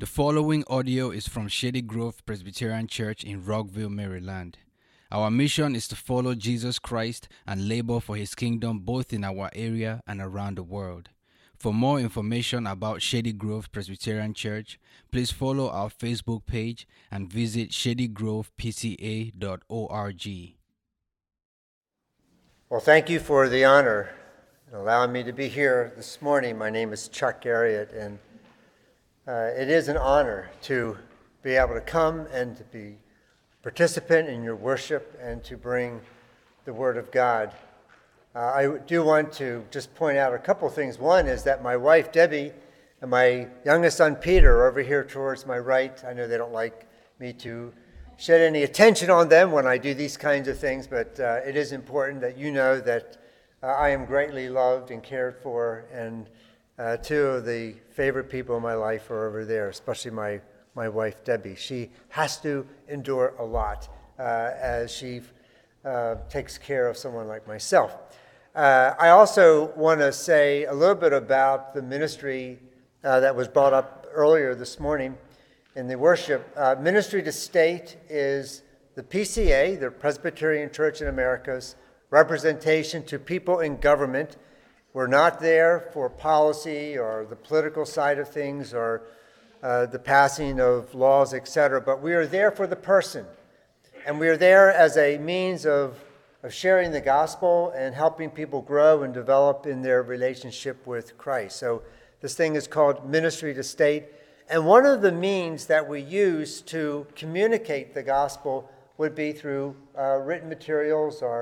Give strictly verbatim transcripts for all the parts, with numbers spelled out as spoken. The following audio is from Shady Grove Presbyterian Church in Rockville, Maryland. Our mission is to follow Jesus Christ and labor for His kingdom both in our area and around the world. For more information about Shady Grove Presbyterian Church, please follow our Facebook page and visit shady grove p c a dot org. Well, thank you for the honor in allowing me to be here this morning. My name is Chuck Garriott, and Uh, it is an honor to be able to come and to be a participant in your worship and to bring the Word of God. Uh, I do want to just point out a couple things. One is that my wife, Debbie, and my youngest son, Peter, are over here towards my right. I know they don't like me to shed any attention on them when I do these kinds of things, but uh, it is important that you know that uh, I am greatly loved and cared for, and Uh, two of the favorite people in my life are over there, especially my, my wife, Debbie. She has to endure a lot uh, as she uh, takes care of someone like myself. Uh, I also want to say a little bit about the ministry uh, that was brought up earlier this morning in the worship. Uh, ministry to State is the P C A, the Presbyterian Church in America's representation to people in government. We're not there for policy or the political side of things or uh, the passing of laws, et cetera, but we are there for the person. And we are there as a means of, of sharing the gospel and helping people grow and develop in their relationship with Christ. So this thing is called Ministry to State. And one of the means that we use to communicate the gospel would be through uh, written materials or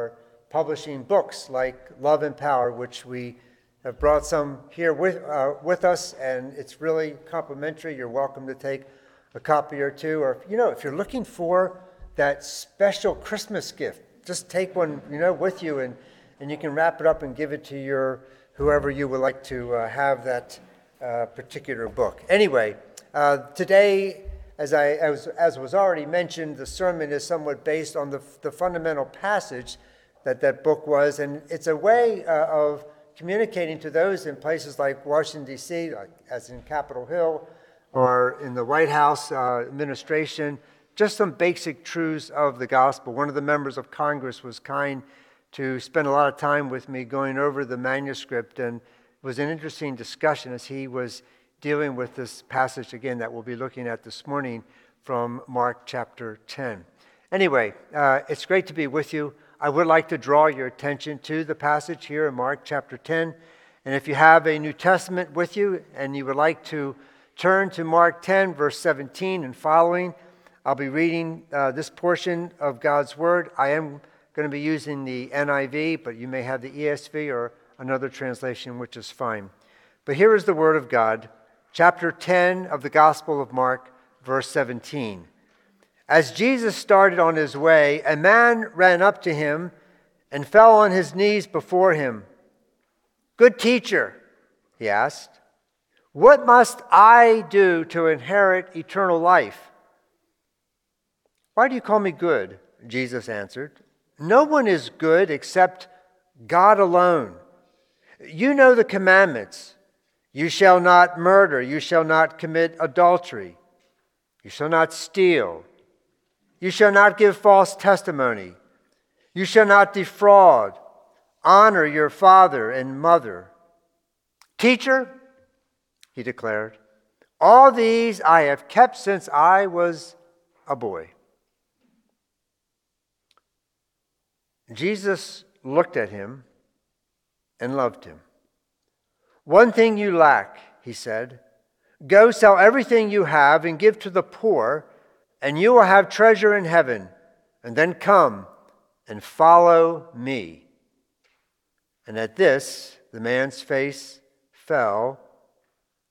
publishing books like Love and Power, which we have brought some here with uh, with us, and it's really complimentary. You're welcome to take a copy or two, or you know, if you're looking for that special Christmas gift, just take one, you know, with you, and, and you can wrap it up and give it to your whoever you would like to uh, have that uh, particular book. Anyway, uh, today, as I as as was already mentioned, the sermon is somewhat based on the the fundamental passage that that book was, and it's a way uh, of communicating to those in places like Washington, D C, like, as in Capitol Hill, or in the White House uh, administration, just some basic truths of the gospel. One of the members of Congress was kind to spend a lot of time with me going over the manuscript, and it was an interesting discussion as he was dealing with this passage, again, that we'll be looking at this morning from Mark chapter ten. Anyway, uh, it's great to be with you. I would like to draw your attention to the passage here in Mark chapter ten. And if you have a New Testament with you and you would like to turn to Mark ten, verse seventeen and following, I'll be reading uh, this portion of God's Word. I am going to be using the N I V, but you may have the E S V or another translation, which is fine. But here is the Word of God, chapter ten of the Gospel of Mark, verse seventeen. As Jesus started on his way, a man ran up to him and fell on his knees before him. "Good teacher," he asked, "what must I do to inherit eternal life?" "Why do you call me good?" Jesus answered. "No one is good except God alone. You know the commandments. You shall not murder. You shall not commit adultery. You shall not steal. You shall not give false testimony. You shall not defraud. Honor your father and mother." "Teacher," he declared, "all these I have kept since I was a boy." Jesus looked at him and loved him. "One thing you lack," he said. "Go sell everything you have and give to the poor, and you will have treasure in heaven, and then come and follow me." And at this, the man's face fell,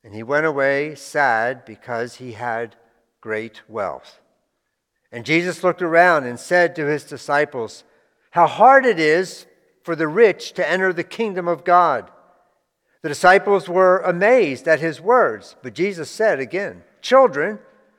and he went away sad because he had great wealth. And Jesus looked around and said to his disciples, "How hard it is for the rich to enter the kingdom of God." The disciples were amazed at his words, but Jesus said again, "Children,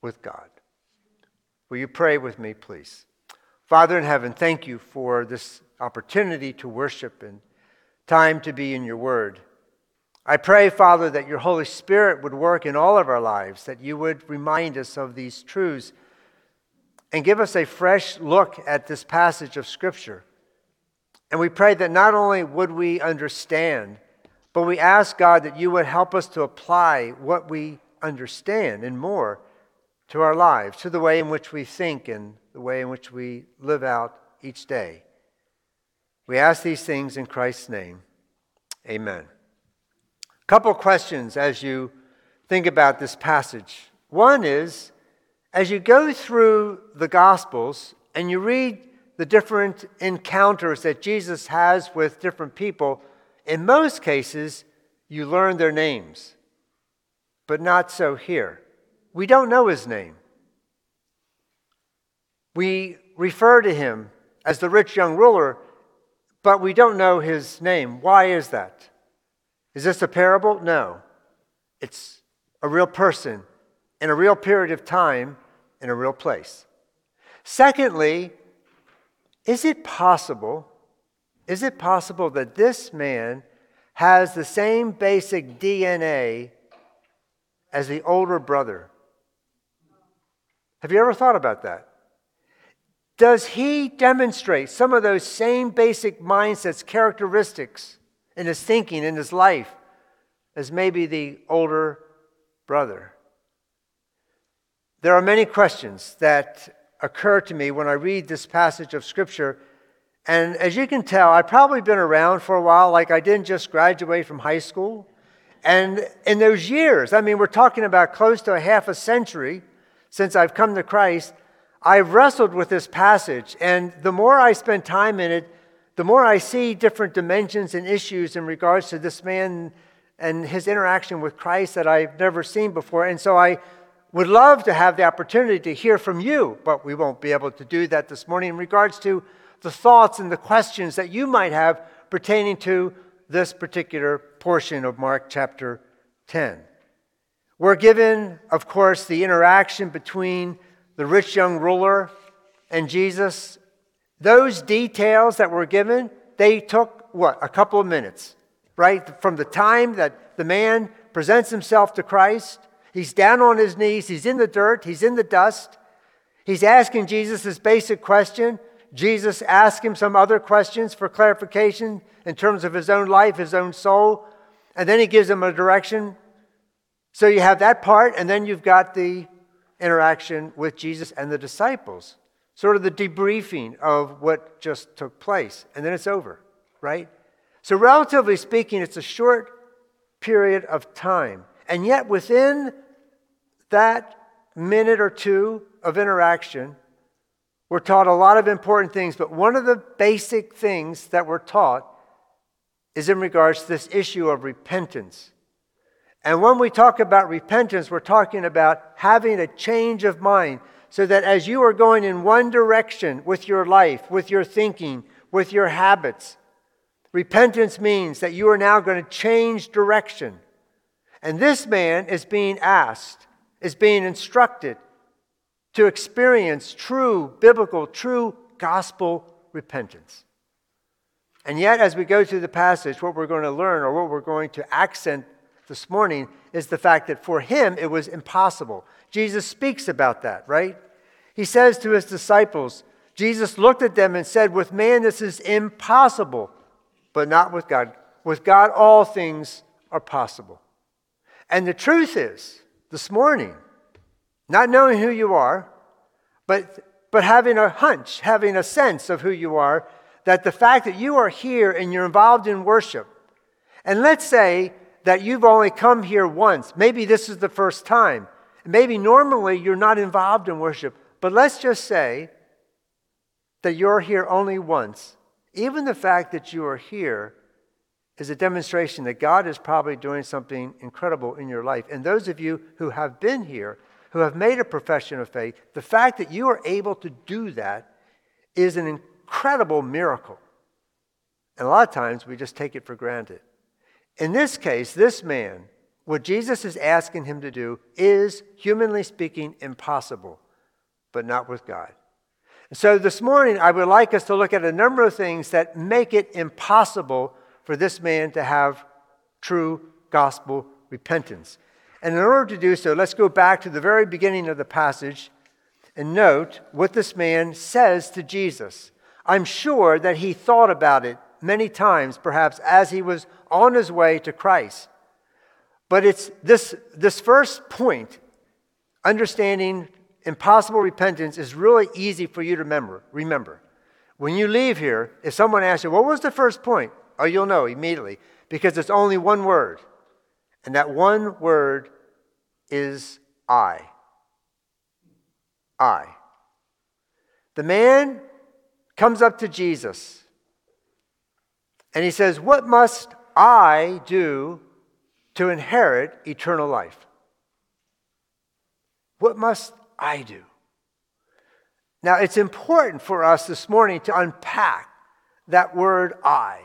with God." Will you pray with me, please? Father in heaven, thank you for this opportunity to worship and time to be in your word. I pray, Father, that your Holy Spirit would work in all of our lives, that you would remind us of these truths and give us a fresh look at this passage of Scripture. And we pray that not only would we understand, but we ask, God, that you would help us to apply what we understand and more to our lives, to the way in which we think and the way in which we live out each day. We ask these things in Christ's name. Amen. A couple questions as you think about this passage. One is, as you go through the Gospels and you read the different encounters that Jesus has with different people, in most cases, you learn their names, but not so here. We don't know his name. We refer to him as the rich young ruler, but we don't know his name. Why is that? Is this a parable? No. It's a real person in a real period of time in a real place. Secondly, is it possible, is it possible that this man has the same basic D N A as the older brother? Have you ever thought about that? Does he demonstrate some of those same basic mindsets, characteristics in his thinking, in his life, as maybe the older brother? There are many questions that occur to me when I read this passage of Scripture. And as you can tell, I've probably been around for a while, like I didn't just graduate from high school. And in those years, I mean, we're talking about close to a half a century since I've come to Christ, I've wrestled with this passage. And the more I spend time in it, the more I see different dimensions and issues in regards to this man and his interaction with Christ that I've never seen before. And so I would love to have the opportunity to hear from you, but we won't be able to do that this morning in regards to the thoughts and the questions that you might have pertaining to this particular portion of Mark chapter ten. We're given, of course, the interaction between the rich young ruler and Jesus. Those details that were given, they took, what, a couple of minutes, right? From the time that the man presents himself to Christ, he's down on his knees, he's in the dirt, he's in the dust, he's asking Jesus this basic question. Jesus asked him some other questions for clarification in terms of his own life, his own soul, and then he gives him a direction. So you have that part, and then you've got the interaction with Jesus and the disciples, sort of the debriefing of what just took place, and then it's over, right? So relatively speaking, it's a short period of time, and yet within that minute or two of interaction, we're taught a lot of important things, but one of the basic things that we're taught is in regards to this issue of repentance. And when we talk about repentance, we're talking about having a change of mind so that as you are going in one direction with your life, with your thinking, with your habits, repentance means that you are now going to change direction. And this man is being asked, is being instructed, to experience true biblical, true gospel repentance. And yet, as we go through the passage, what we're going to learn or what we're going to accent this morning is the fact that for him, it was impossible. Jesus speaks about that, right? He says to his disciples, Jesus looked at them and said, "With man, this is impossible, but not with God. With God, all things are possible." And the truth is, this morning, not knowing who you are, but, but having a hunch, having a sense of who you are, that the fact that you are here and you're involved in worship, and let's say that you've only come here once. Maybe this is the first time. Maybe normally you're not involved in worship, but let's just say that you're here only once. Even the fact that you are here is a demonstration that God is probably doing something incredible in your life. And those of you who have been here, who have made a profession of faith, the fact that you are able to do that is an incredible miracle. And a lot of times we just take it for granted. In this case, this man, what Jesus is asking him to do is, humanly speaking, impossible, but not with God. So this morning, I would like us to look at a number of things that make it impossible for this man to have true gospel repentance. And in order to do so, let's go back to the very beginning of the passage and note what this man says to Jesus. I'm sure that he thought about it many times, perhaps, as he was on his way to Christ. But it's this, this first point, understanding impossible repentance, is really easy for you to remember. Remember, when you leave here, if someone asks you, what was the first point? Oh, you'll know immediately, because it's only one word. And that one word is I. I. The man comes up to Jesus and he says, what must I do to inherit eternal life? What must I do? Now, it's important for us this morning to unpack that word I.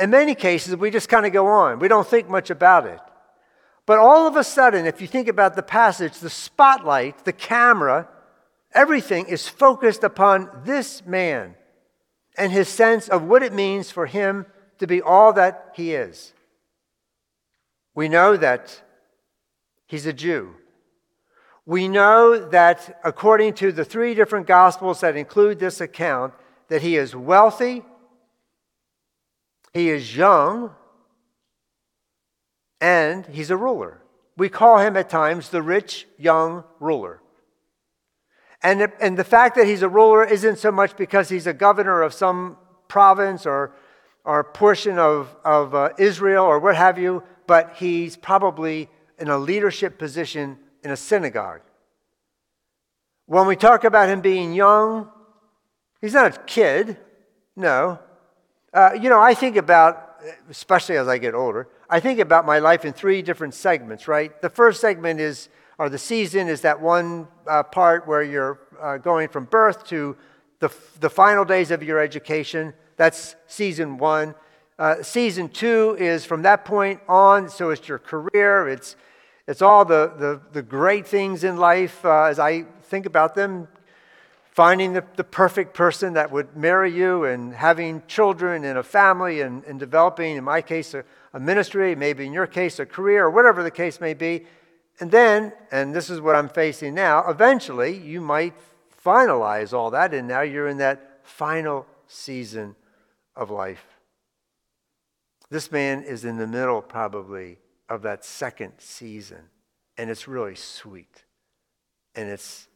In many cases, we just kind of go on. We don't think much about it. But all of a sudden, if you think about the passage, the spotlight, the camera, everything is focused upon this man and his sense of what it means for him to be all that he is. We know that he's a Jew. We know that according to the three different Gospels that include this account, that he is wealthy, he is young, and he's a ruler. We call him at times the rich young ruler. And, and the fact that he's a ruler isn't so much because he's a governor of some province or, or portion of, of uh, Israel or what have you, but he's probably in a leadership position in a synagogue. When we talk about him being young, he's not a kid. No. Uh, you know, I think about, especially as I get older, I think about my life in three different segments, right? The first segment is, or the season is that one uh, part where you're uh, going from birth to the, the final days of your education. That's season one. Uh, season two is from that point on, so it's your career, it's It's all the, the, the great things in life uh, as I think about them, finding the, the perfect person that would marry you and having children and a family and, and developing, in my case, a, a ministry, maybe in your case, a career, or whatever the case may be. And then, and this is what I'm facing now, eventually you might finalize all that, and now you're in that final season of life. This man is in the middle, probably, of that second season, and it's really sweet, and it's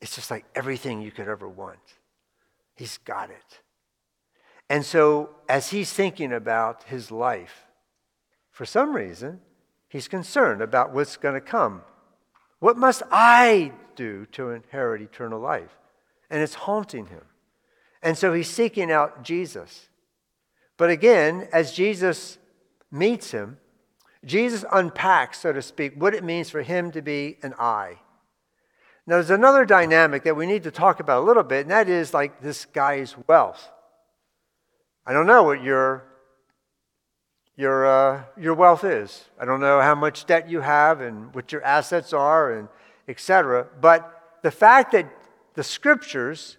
it's just like everything you could ever want. He's got it. And so as he's thinking about his life, for some reason he's concerned about what's going to come. What must I do to inherit eternal life? And it's haunting him, and so he's seeking out Jesus. But again, as Jesus meets him, Jesus unpacks, so to speak, what it means for him to be an I. Now, there's another dynamic that we need to talk about a little bit, and that is like this guy's wealth. I don't know what your your uh, your wealth is. I don't know how much debt you have and what your assets are, and et cetera. But the fact that the Scriptures,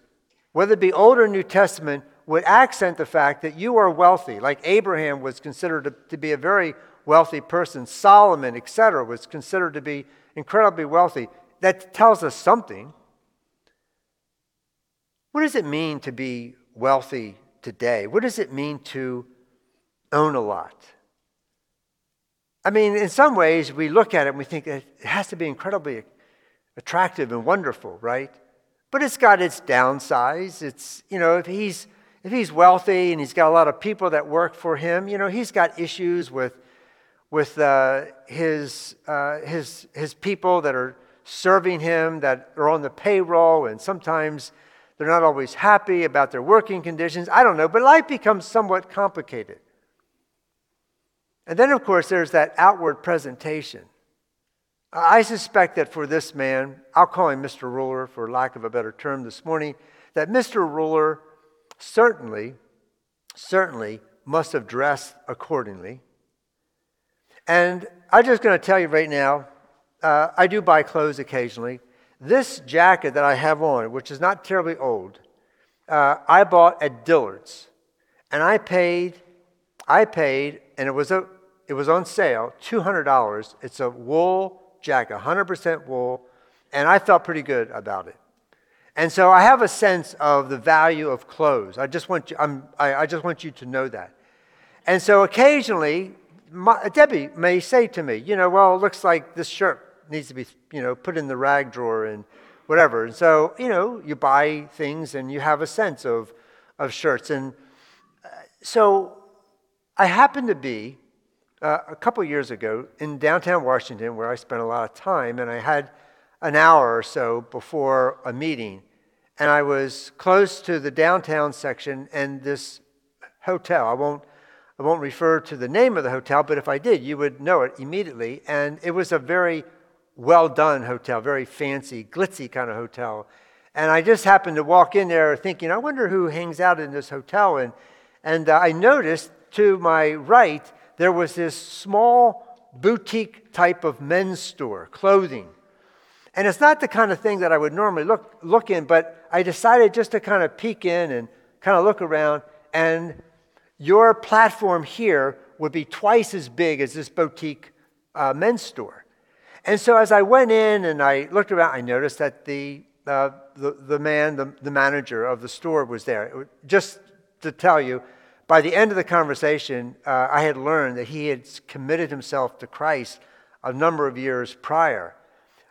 whether it be Old or New Testament, would accent the fact that you are wealthy. Like Abraham was considered to, to be a very wealthy person, Solomon, et cetera, was considered to be incredibly wealthy. That tells us something. What does it mean to be wealthy today? What does it mean to own a lot? I mean, in some ways, we look at it and we think it has to be incredibly attractive and wonderful, right? But it's got its downsides. It's, you know, if he's if he's wealthy and he's got a lot of people that work for him, you know, he's got issues with with uh, his uh, his his people that are serving him, that are on the payroll, and sometimes they're not always happy about their working conditions. I don't know, but life becomes somewhat complicated. And then, of course, there's that outward presentation. I suspect that for this man, I'll call him Mister Ruler for lack of a better term this morning, that Mister Ruler certainly, certainly must have dressed accordingly. And I'm just going to tell you right now, uh, I do buy clothes occasionally. This jacket that I have on, which is not terribly old, uh, I bought at Dillard's, and I paid, I paid, and it was a, it was on sale, two hundred dollars. It's a wool jacket, one hundred percent wool, and I felt pretty good about it. And so I have a sense of the value of clothes. I just want you, I'm, I, I just want you to know that. And so occasionally, my, Debbie may say to me, you know, well, it looks like this shirt needs to be, you know, put in the rag drawer and whatever. And so, you know, you buy things and you have a sense of, of shirts. And so I happened to be, uh, a couple years ago, in downtown Washington, where I spent a lot of time, and I had an hour or so before a meeting. And I was close to the downtown section and this hotel. I won't I won't refer to the name of the hotel, but if I did, you would know it immediately. And it was a very well-done hotel, very fancy, glitzy kind of hotel. And I just happened to walk in there thinking, I wonder who hangs out in this hotel. And, and uh, I noticed to my right, there was this small boutique type of men's store, clothing. And it's not the kind of thing that I would normally look look in, but I decided just to kind of peek in and kind of look around, and your platform here would be twice as big as this boutique uh, men's store. And so as I went in and I looked around, I noticed that the uh, the, the man, the, the manager of the store was there. Just to tell you, by the end of the conversation, uh, I had learned that he had committed himself to Christ a number of years prior.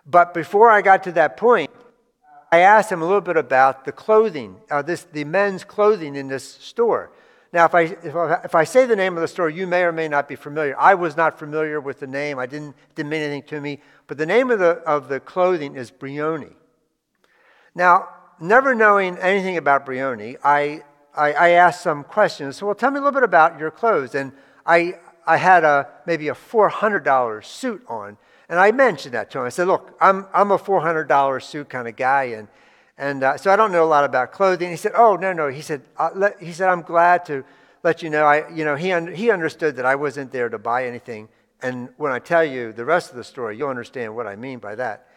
But before I got to that point, I asked him a little bit about the clothing, uh, this the men's clothing in this store. Now, if I, if I if I say the name of the store, you may or may not be familiar. I was not familiar with the name. I didn't didn't mean anything to me. But the name of the of the clothing is Brioni. Now, never knowing anything about Brioni, I, I I asked some questions. So, well, tell me a little bit about your clothes. And I I had a maybe a four hundred dollars suit on, and I mentioned that to him. I said, look, I'm I'm a four hundred dollars suit kind of guy, and. And uh, so I don't know a lot about clothing. He said, "Oh no, no." He said, uh, let, "He said I'm glad to let you know. I, you know, he un- he understood that I wasn't there to buy anything. And when I tell you the rest of the story, you'll understand what I mean by that."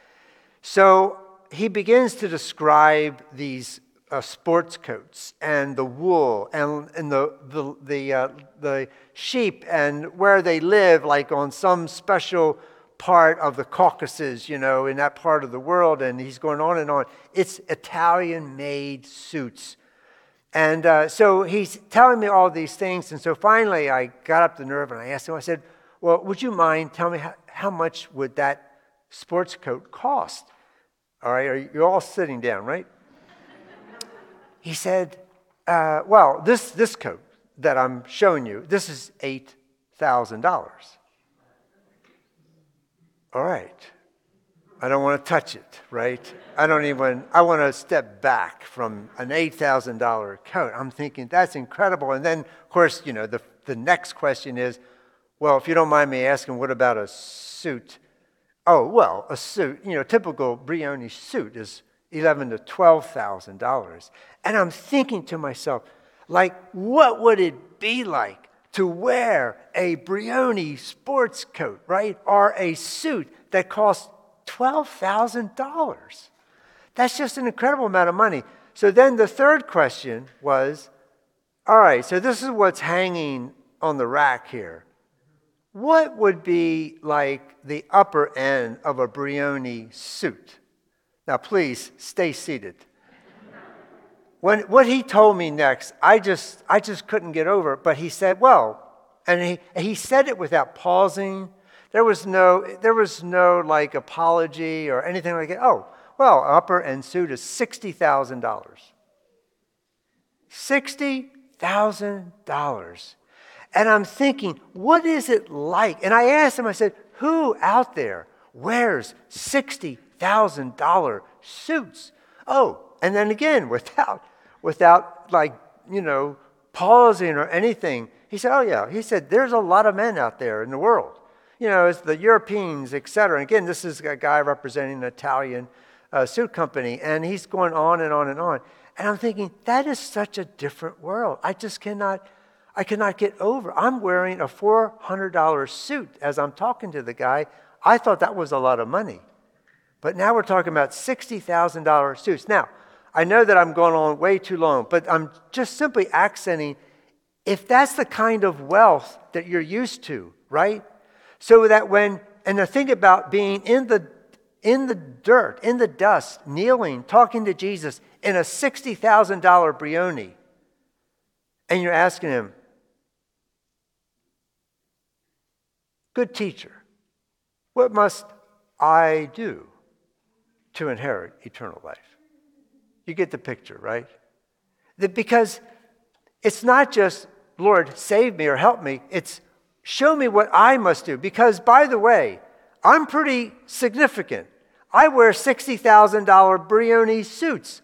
So he begins to describe these uh, sports coats and the wool and and the the the, uh, the sheep and where they live, like on some special part of the Caucasus, you know, in that part of the world, and he's going on and on. It's Italian-made suits. And uh, so he's telling me all these things, and so finally I got up the nerve and I asked him, I said, well, would you mind telling me how, how much would that sports coat cost? All right, are you, you're all sitting down, right? He said, uh, well, this, this coat that I'm showing you, this is eight thousand dollars. All right, I don't want to touch it, right? I don't even, I want to step back from an eight thousand dollars coat. I'm thinking, that's incredible. And then, of course, you know, the, the next question is, well, if you don't mind me asking, what about a suit? Oh, well, a suit, you know, typical Brioni suit is eleven thousand to twelve thousand dollars. And I'm thinking to myself, like, what would it be like to wear a Brioni sports coat, right? Or a suit that costs twelve thousand dollars. That's just an incredible amount of money. So then the third question was, all right, so this is what's hanging on the rack here. What would be like the upper end of a Brioni suit? Now, please stay seated. When what he told me next, I just I just couldn't get over it. But he said, well, and he he said it without pausing. There was no there was no like apology or anything like that. Oh, well, upper end suit is sixty thousand dollars. Sixty thousand dollars. And I'm thinking, what is it like? And I asked him, I said, who out there wears sixty thousand dollar suits? Oh, and then again, without without like, you know, pausing or anything, He said, oh yeah. He said, there's a lot of men out there in the world. You know, it's the Europeans, et cetera. Again, this is a guy representing an Italian uh, suit company, and he's going on and on and on. And I'm thinking, that is such a different world. I just cannot, I cannot get over. I'm wearing a four hundred dollars suit as I'm talking to the guy. I thought that was a lot of money. But now we're talking about sixty thousand dollars suits. Now, I know that I'm going on way too long, but I'm just simply accenting, if that's the kind of wealth that you're used to, right? So that when, and the thing about being in the in the dirt, in the dust, kneeling, talking to Jesus in a sixty thousand dollars Brioni, and you're asking him, good teacher, what must I do to inherit eternal life? You get the picture, right? That because it's not just, Lord, save me or help me, it's show me what I must do. Because, by the way, I'm pretty significant. I wear sixty thousand dollars Brioni suits.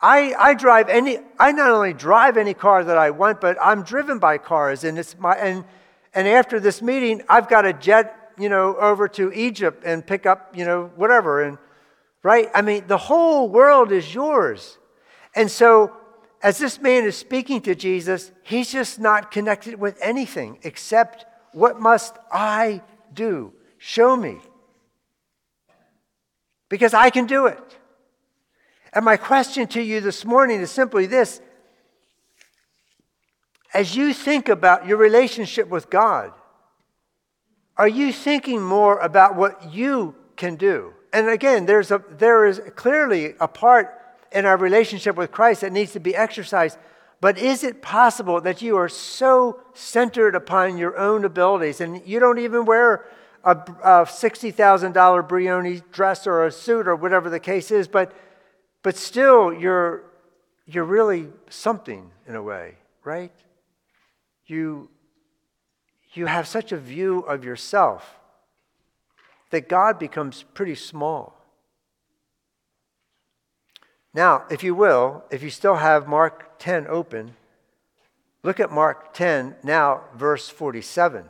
I, I drive any, I not only drive any car that I want, but I'm driven by cars. And it's my, and, and after this meeting, I've got to jet, you know, over to Egypt and pick up, you know, whatever. And, right? I mean, the whole world is yours. And so, as this man is speaking to Jesus, he's just not connected with anything except, what must I do? Show me. Because I can do it. And my question to you this morning is simply this. As you think about your relationship with God, are you thinking more about what you can do? And again, there's a, there is clearly a part in our relationship with Christ that needs to be exercised. But is it possible that you are so centered upon your own abilities and you don't even wear a, a sixty thousand dollars Brioni dress or a suit or whatever the case is, but but still you're you're really something in a way, right? You you have such a view of yourself that God becomes pretty small. Now, if you will, if you still have Mark ten open, look at Mark ten, now verse forty-seven,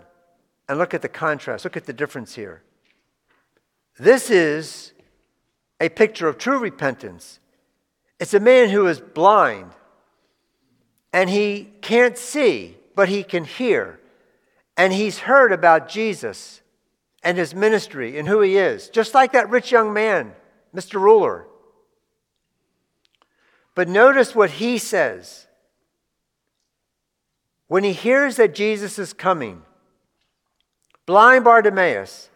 and look at the contrast. Look at the difference here. This is a picture of true repentance. It's a man who is blind, and he can't see, but he can hear. And he's heard about Jesus and his ministry and who he is, just like that rich young man, Mister Ruler. But notice what he says. When he hears that Jesus is coming, blind Bartimaeus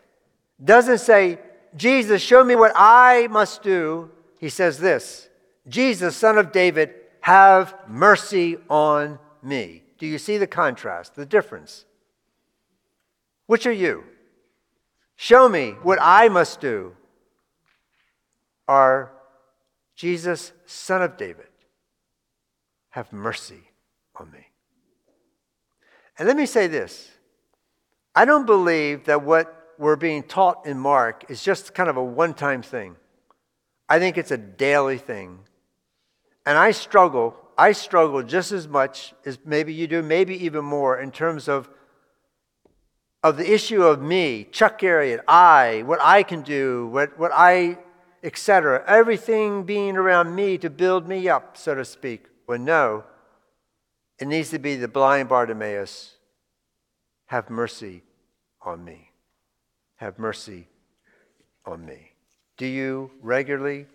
doesn't say, Jesus, show me what I must do. He says this, Jesus, Son of David, have mercy on me. Do you see the contrast, the difference? Which are you? Show me what I must do. Are Jesus, Son of David, have mercy on me. And let me say this. I don't believe that what we're being taught in Mark is just kind of a one-time thing. I think it's a daily thing. And I struggle, I struggle just as much as maybe you do, maybe even more, in terms of, of the issue of me, Chuck Garriott, I, what I can do, what, what I... et cetera. Everything being around me to build me up, so to speak. Well, no, it needs to be the blind Bartimaeus. Have mercy on me. Have mercy on me. Do you regularly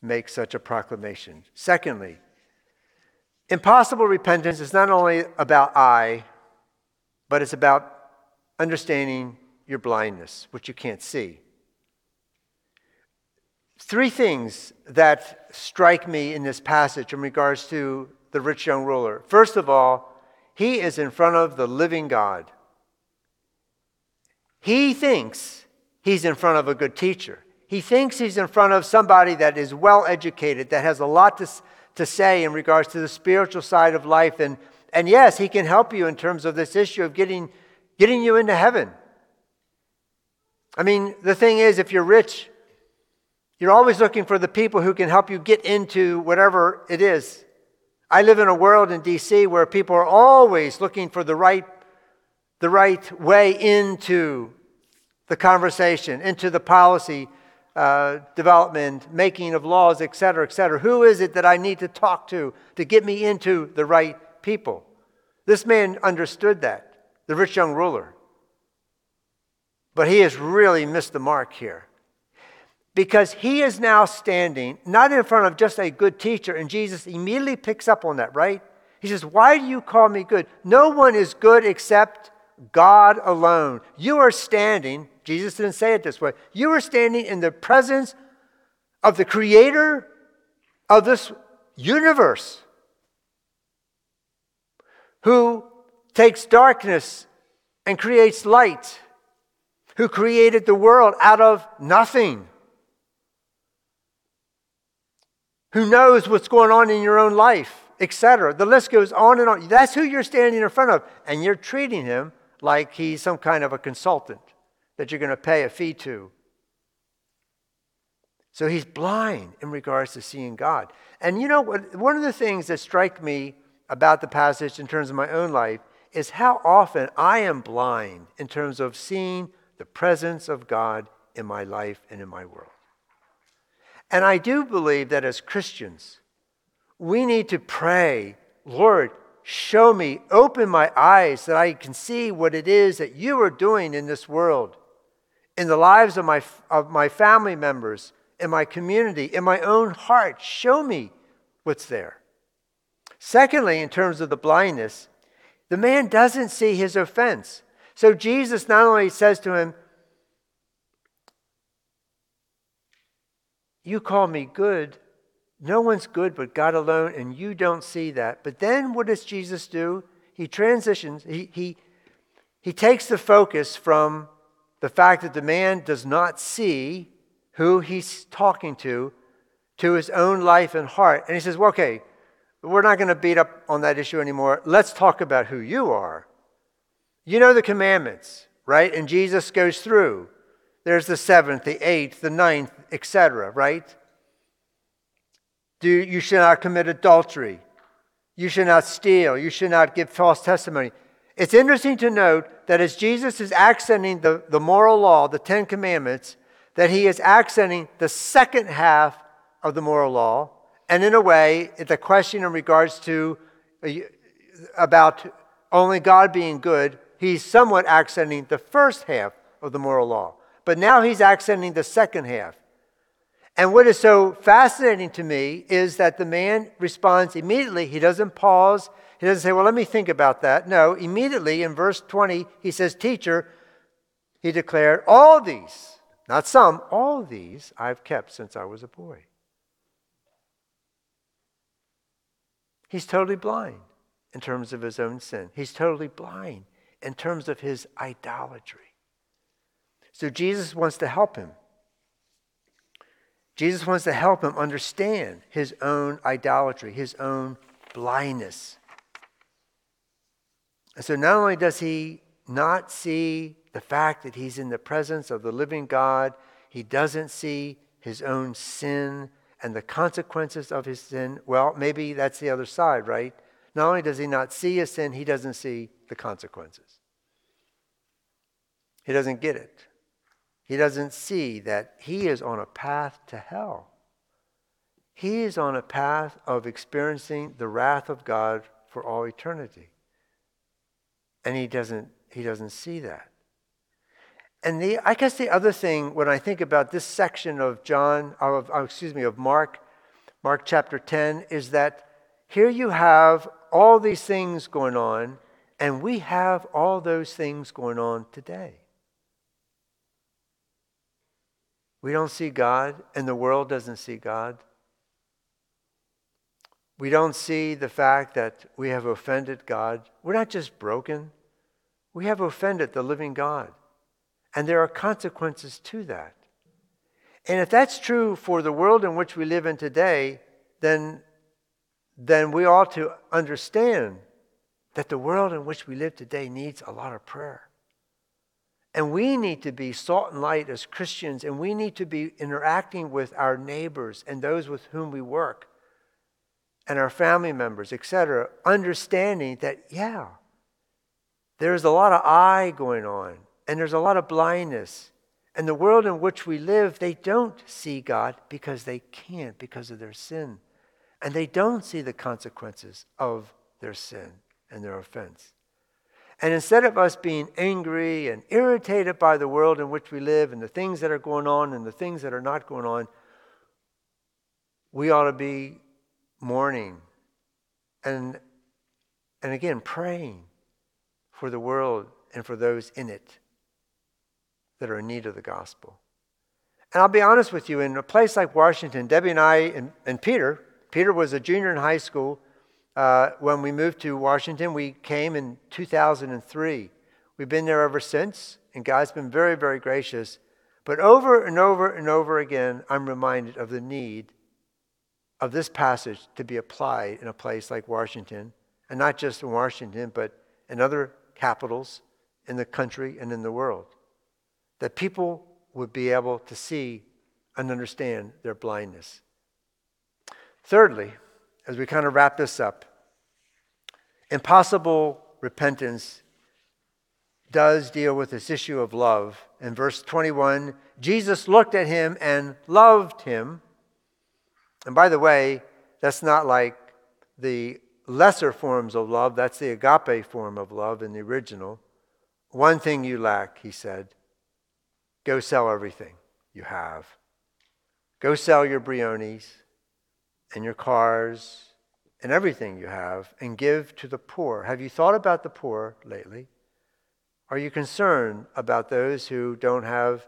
make such a proclamation? Secondly, impossible repentance is not only about I, but it's about understanding your blindness, which you can't see. Three things that strike me in this passage in regards to the rich young ruler. First of all, he is in front of the living God. He thinks he's in front of a good teacher. He thinks he's in front of somebody that is well-educated, that has a lot to, to say in regards to the spiritual side of life. And, and yes, he can help you in terms of this issue of getting, getting you into heaven. I mean, the thing is, if you're rich, you're always looking for the people who can help you get into whatever it is. I live in a world in D C where people are always looking for the right, the right way into the conversation, into the policy uh, development, making of laws, et cetera, et cetera. Who is it that I need to talk to to get me into the right people? This man understood that, the rich young ruler. But he has really missed the mark here, because he is now standing not in front of just a good teacher, and Jesus immediately picks up on that, right? He says, "Why do you call me good? No one is good except God alone." You are standing, Jesus didn't say it this way, you are standing in the presence of the creator of this universe, who takes darkness and creates light, who created the world out of nothing, who knows what's going on in your own life, et cetera. The list goes on and on. That's who you're standing in front of, and you're treating him like he's some kind of a consultant that you're going to pay a fee to. So he's blind in regards to seeing God. And you know, one of the things that strike me about the passage in terms of my own life is how often I am blind in terms of seeing the presence of God in my life and in my world. And I do believe that as Christians, we need to pray, "Lord, show me, open my eyes that I can see what it is that you are doing in this world, in the lives of my of my family members, in my community, in my own heart. Show me what's there." Secondly, in terms of the blindness, the man doesn't see his offense. So Jesus not only says to him, "You call me good. No one's good but God alone, and you don't see that." But then what does Jesus do? He transitions. He, he, he takes the focus from the fact that the man does not see who he's talking to, to his own life and heart. And he says, "Well, okay, we're not going to beat up on that issue anymore. Let's talk about who you are. You know the commandments," right? And Jesus goes through. There's the seventh, the eighth, the ninth, et cetera, right? Do, you should not commit adultery. You should not steal. You should not give false testimony. It's interesting to note that as Jesus is accenting the, the moral law, the Ten Commandments, that he is accenting the second half of the moral law. And in a way, the question in regards to, about only God being good, he's somewhat accenting the first half of the moral law. But now he's accenting the second half. And what is so fascinating to me is that the man responds immediately. He doesn't pause. He doesn't say, "Well, let me think about that." No, immediately in verse twenty, he says, "Teacher," he declared, "all these," not some, "all these I've kept since I was a boy." He's totally blind in terms of his own sin. He's totally blind in terms of his idolatry. So Jesus wants to help him. Jesus wants to help him understand his own idolatry, his own blindness. And so not only does he not see the fact that he's in the presence of the living God, he doesn't see his own sin and the consequences of his sin. Well, maybe that's the other side, right? Not only does he not see his sin, he doesn't see the consequences. He doesn't get it. He doesn't see that he is on a path to hell. He is on a path of experiencing the wrath of God for all eternity. And he doesn't, he doesn't see that. And the, I guess the other thing when I think about this section of John, of, excuse me, of Mark, Mark chapter ten, is that here you have all these things going on, and we have all those things going on today. We don't see God, and the world doesn't see God. We don't see the fact that we have offended God. We're not just broken. We have offended the living God. And there are consequences to that. And if that's true for the world in which we live in today, then, then we ought to understand that the world in which we live today needs a lot of prayer. And we need to be salt and light as Christians, and we need to be interacting with our neighbors and those with whom we work and our family members, et cetera, understanding that, yeah, there's a lot of I going on, and there's a lot of blindness. And the world in which we live, they don't see God because they can't, because of their sin. And they don't see the consequences of their sin and their offense. And instead of us being angry and irritated by the world in which we live and the things that are going on and the things that are not going on, we ought to be mourning and, and again, praying for the world and for those in it that are in need of the gospel. And I'll be honest with you, in a place like Washington, Debbie and I and, and Peter, Peter was a junior in high school. Uh, when we moved to Washington, we came in two thousand three. We've been there ever since, and God's been very, very gracious. But over and over and over again, I'm reminded of the need of this passage to be applied in a place like Washington, and not just in Washington, but in other capitals in the country and in the world, that people would be able to see and understand their blindness. Thirdly, as we kind of wrap this up, impossible repentance does deal with this issue of love. In verse twenty-one, Jesus looked at him and loved him. And by the way, that's not like the lesser forms of love. That's the agape form of love in the original. One thing you lack, he said. Go sell everything you have. Go sell your Brionis and your cars and everything you have and give to the poor. Have you thought about the poor lately? Are you concerned about those who don't have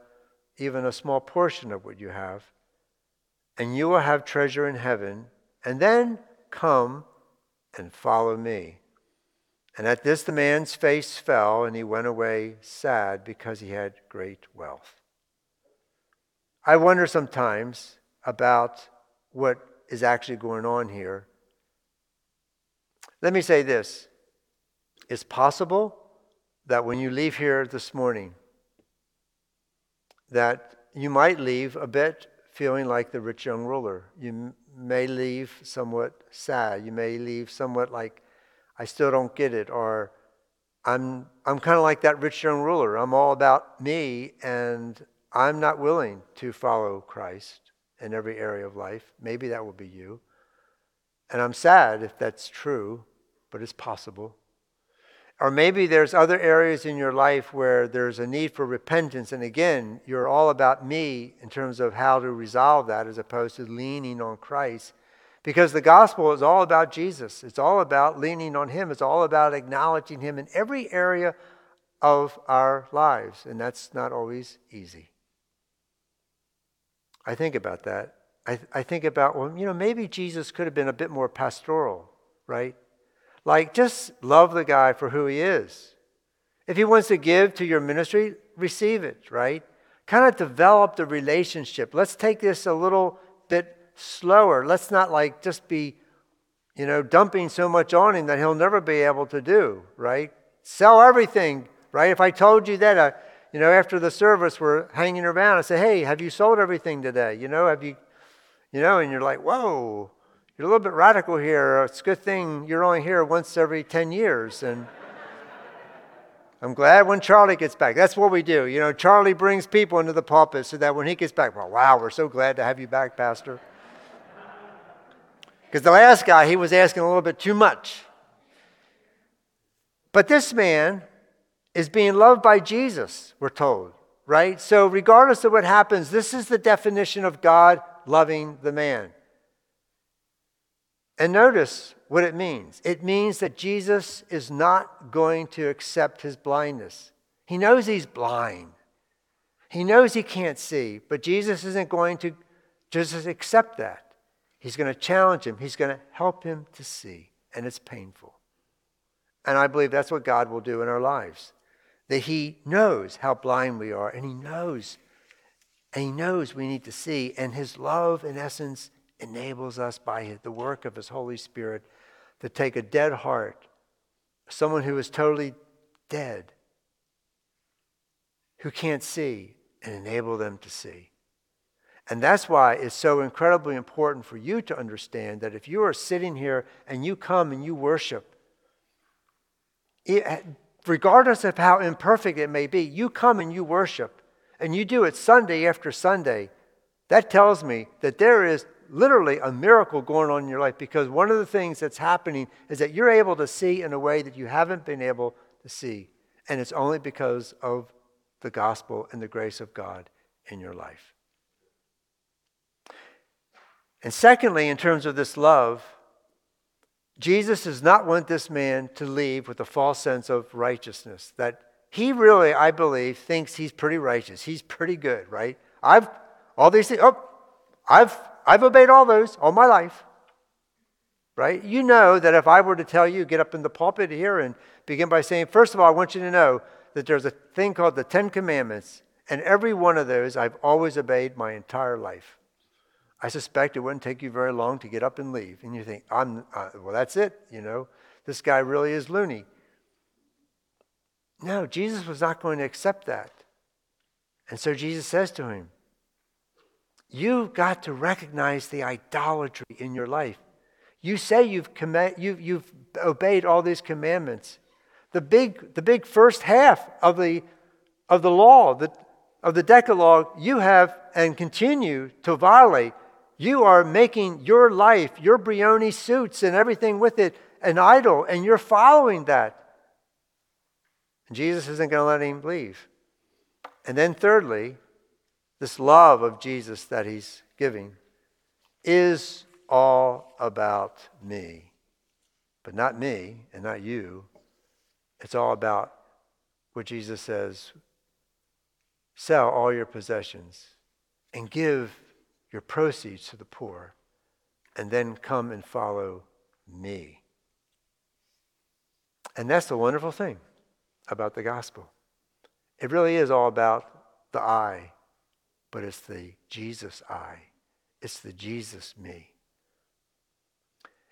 even a small portion of what you have? And you will have treasure in heaven. And then come and follow me. And at this the man's face fell, and he went away sad because he had great wealth. I wonder sometimes about what is actually going on here. Let me say this. It's possible that when you leave here this morning, that you might leave a bit feeling like the rich young ruler. You may leave somewhat sad. You may leave somewhat like, I still don't get it, or I'm I'm kind of like that rich young ruler. I'm all about me, and I'm not willing to follow Christ in every area of life. Maybe that will be you. And I'm sad if that's true, but it's possible. Or maybe there's other areas in your life where there's a need for repentance. And again, you're all about me in terms of how to resolve that as opposed to leaning on Christ. Because the gospel is all about Jesus. It's all about leaning on him. It's all about acknowledging him in every area of our lives. And that's not always easy. I think about that. I, th- I think about, well, you know, maybe Jesus could have been a bit more pastoral, right? Like, just love the guy for who he is. If he wants to give to your ministry, receive it, right? Kind of develop the relationship. Let's take this a little bit slower. Let's not, like, just be, you know, dumping so much on him that he'll never be able to do, right? Sell everything, right? If I told you that, I, you know, after the service, we're hanging around. I say, hey, have you sold everything today? You know, have you, you know, and you're like, whoa. You're a little bit radical here. It's a good thing you're only here once every ten years. And I'm glad when Charlie gets back. That's what we do. You know, Charlie brings people into the pulpit so that when he gets back, well, wow, we're so glad to have you back, Pastor. Because the last guy, he was asking a little bit too much. But this man is being loved by Jesus, we're told, right? So regardless of what happens, this is the definition of God loving the man. And notice what it means. It means that Jesus is not going to accept his blindness. He knows he's blind. He knows he can't see, but Jesus isn't going to just accept that. He's going to challenge him. He's going to help him to see, and it's painful. And I believe that's what God will do in our lives, that he knows how blind we are, and he knows, and he knows we need to see, and his love, in essence, enables us by the work of his Holy Spirit to take a dead heart, someone who is totally dead, who can't see, and enable them to see. And that's why it's so incredibly important for you to understand that if you are sitting here and you come and you worship, it, regardless of how imperfect it may be, you come and you worship, and you do it Sunday after Sunday, that tells me that there is literally a miracle going on in your life, because one of the things that's happening is that you're able to see in a way that you haven't been able to see. And it's only because of the gospel and the grace of God in your life. And secondly, in terms of this love, Jesus does not want this man to leave with a false sense of righteousness. That he really, I believe, thinks he's pretty righteous. He's pretty good, right? I've, all these things, oh, I've, I've obeyed all those all my life, right? You know that if I were to tell you, get up in the pulpit here and begin by saying, first of all, I want you to know that there's a thing called the Ten Commandments, and every one of those I've always obeyed my entire life. I suspect it wouldn't take you very long to get up and leave. And you think, I'm uh, well, that's it, you know. This guy really is loony. No, Jesus was not going to accept that. And so Jesus says to him, you've got to recognize the idolatry in your life. You say you've, comm- you've, you've obeyed all these commandments. The big, the big first half of the, of the law, the, of the Decalogue, you have and continue to violate. You are making your life, your Brioni suits and everything with it, an idol, and you're following that. And Jesus isn't going to let him leave. And then thirdly, this love of Jesus that he's giving is all about me. But not me and not you. It's all about what Jesus says, sell all your possessions and give your proceeds to the poor, and then come and follow me. And that's the wonderful thing about the gospel. It really is all about the I, but it's the Jesus I. It's the Jesus me.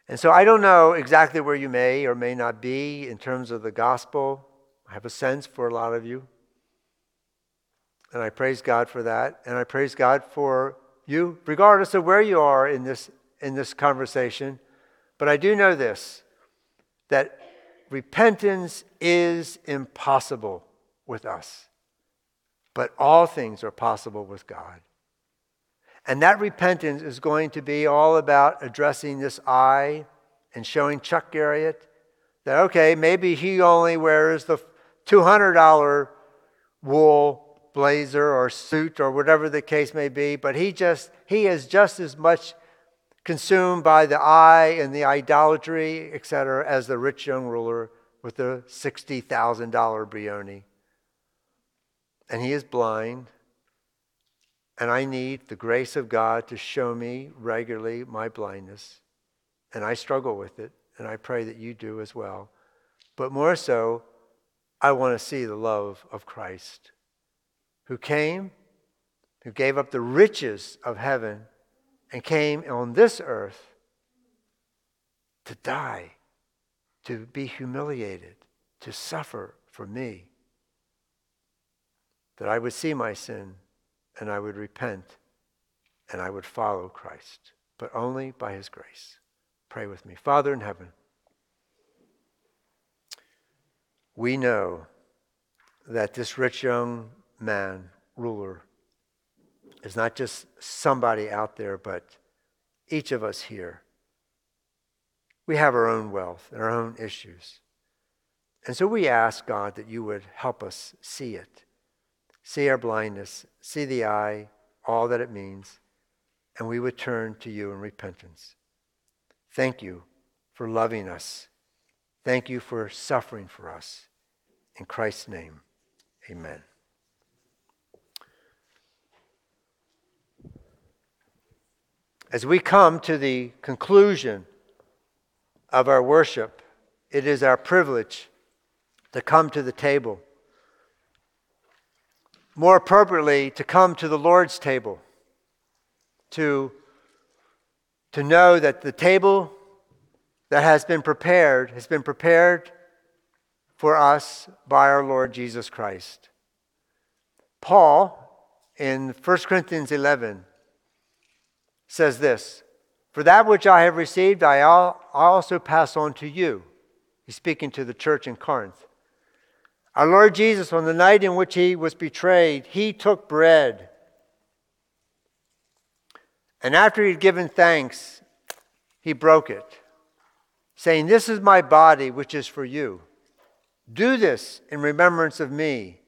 And so I don't know exactly where you may or may not be in terms of the gospel. I have a sense for a lot of you. And I praise God for that. And I praise God for you, regardless of where you are in this in this conversation. But I do know this, that repentance is impossible with us, but all things are possible with God. And that repentance is going to be all about addressing this I and showing Chuck Garriott that, okay, maybe he only wears the two hundred dollars wool blazer or suit or whatever the case may be, but he just he is just as much consumed by the I and the idolatry, et cetera, as the rich young ruler with the sixty thousand dollars Brioni. And he is blind, and I need the grace of God to show me regularly my blindness, and I struggle with it, and I pray that you do as well. But more so, I want to see the love of Christ, who came, who gave up the riches of heaven, and came on this earth to die, to be humiliated, to suffer for me, that I would see my sin, and I would repent, and I would follow Christ, but only by his grace. Pray with me. Father in heaven, we know that this rich young man, ruler, is not just somebody out there, but each of us here. We have our own wealth and our own issues. And so we ask, God, that you would help us see it, see our blindness, see the eye, all that it means, and we would turn to you in repentance. Thank you for loving us. Thank you for suffering for us. In Christ's name, amen. As we come to the conclusion of our worship, it is our privilege to come to the table. More appropriately, to come to the Lord's table, to, to know that the table that has been prepared has been prepared for us by our Lord Jesus Christ. Paul, in First Corinthians eleven, says this, "For that which I have received, I also pass on to you." He's speaking to the church in Corinth. Our Lord Jesus, on the night in which he was betrayed, he took bread. And after he had given thanks, he broke it, saying, "This is my body, which is for you. Do this in remembrance of me."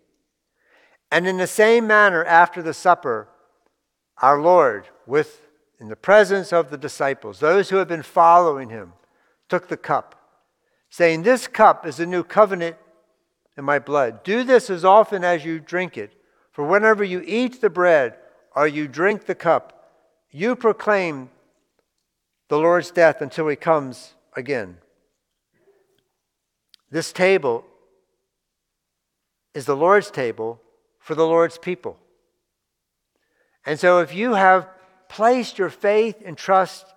And in the same manner, after the supper, our Lord, with in the presence of the disciples, those who had been following him, took the cup, saying, "This cup is the new covenant in my blood. Do this as often as you drink it. For whenever you eat the bread or you drink the cup, you proclaim the Lord's death until he comes again." This table is the Lord's table for the Lord's people. And so if you have placed your faith and trust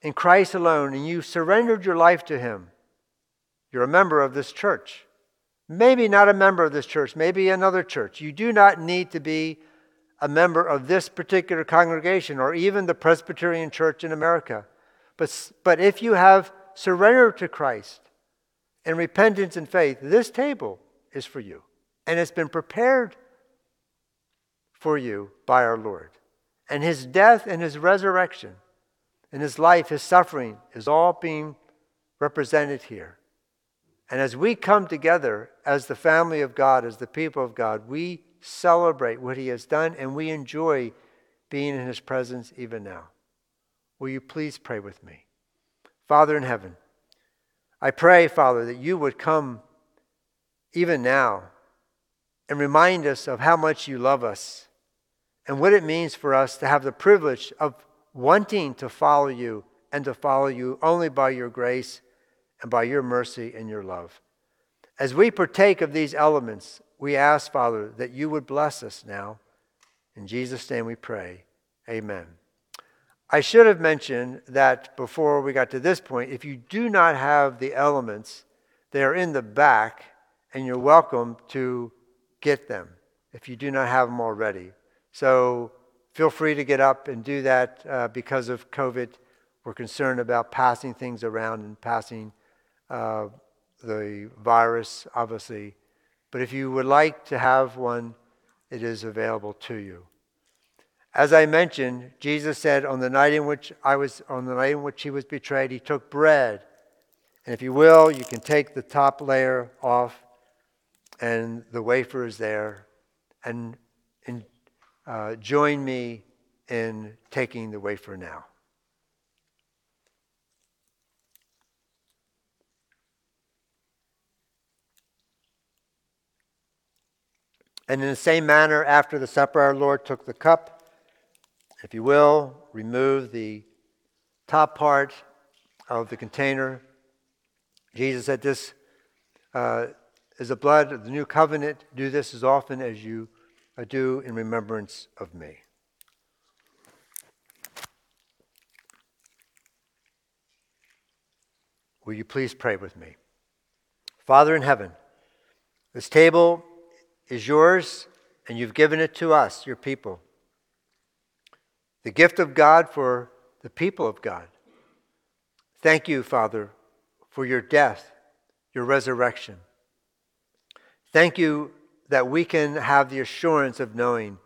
in Christ alone and you surrendered your life to him, you're a member of this church. Maybe not a member of this church, maybe another church. You do not need to be a member of this particular congregation or even the Presbyterian Church in America. But, but if you have surrendered to Christ in repentance and faith, this table is for you. And it's been prepared for you by our Lord. And his death and his resurrection and his life, his suffering is all being represented here. And as we come together as the family of God, as the people of God, we celebrate what he has done and we enjoy being in his presence even now. Will you please pray with me? Father in heaven, I pray, Father, that you would come even now and remind us of how much you love us and what it means for us to have the privilege of wanting to follow you and to follow you only by your grace and by your mercy and your love. As we partake of these elements, we ask, Father, that you would bless us now. In Jesus' name we pray. Amen. I should have mentioned that before we got to this point, if you do not have the elements, they are in the back, and you're welcome to get them if you do not have them already. So feel free to get up and do that. Uh, because of COVID, we're concerned about passing things around and passing uh, the virus, obviously. But if you would like to have one, it is available to you. As I mentioned, Jesus said, "On the night in which I was, on the night in which he was betrayed, he took bread." And if you will, you can take the top layer off, and the wafer is there. And, and uh, join me in taking the wafer now. And in the same manner, after the supper, our Lord took the cup. If you will, remove the top part of the container. Jesus said, "This uh, is the blood of the new covenant. Do this as often as you do in remembrance of me." Will you please pray with me? Father in heaven, this table is yours, and you've given it to us, your people. The gift of God for the people of God. Thank you, Father, for your death, your resurrection. Thank you that we can have the assurance of knowing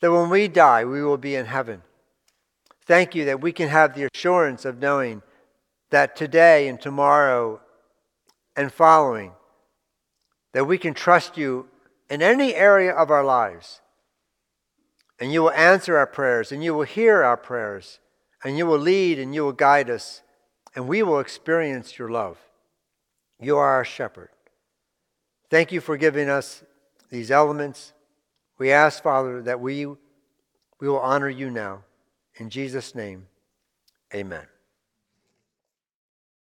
that when we die, we will be in heaven. Thank you that we can have the assurance of knowing that today and tomorrow and following, that we can trust you in any area of our lives. And you will answer our prayers, and you will hear our prayers, and you will lead, and you will guide us, and we will experience your love. You are our shepherd. Thank you for giving us these elements. We ask, Father, that we, we will honor you now. In Jesus' name, amen.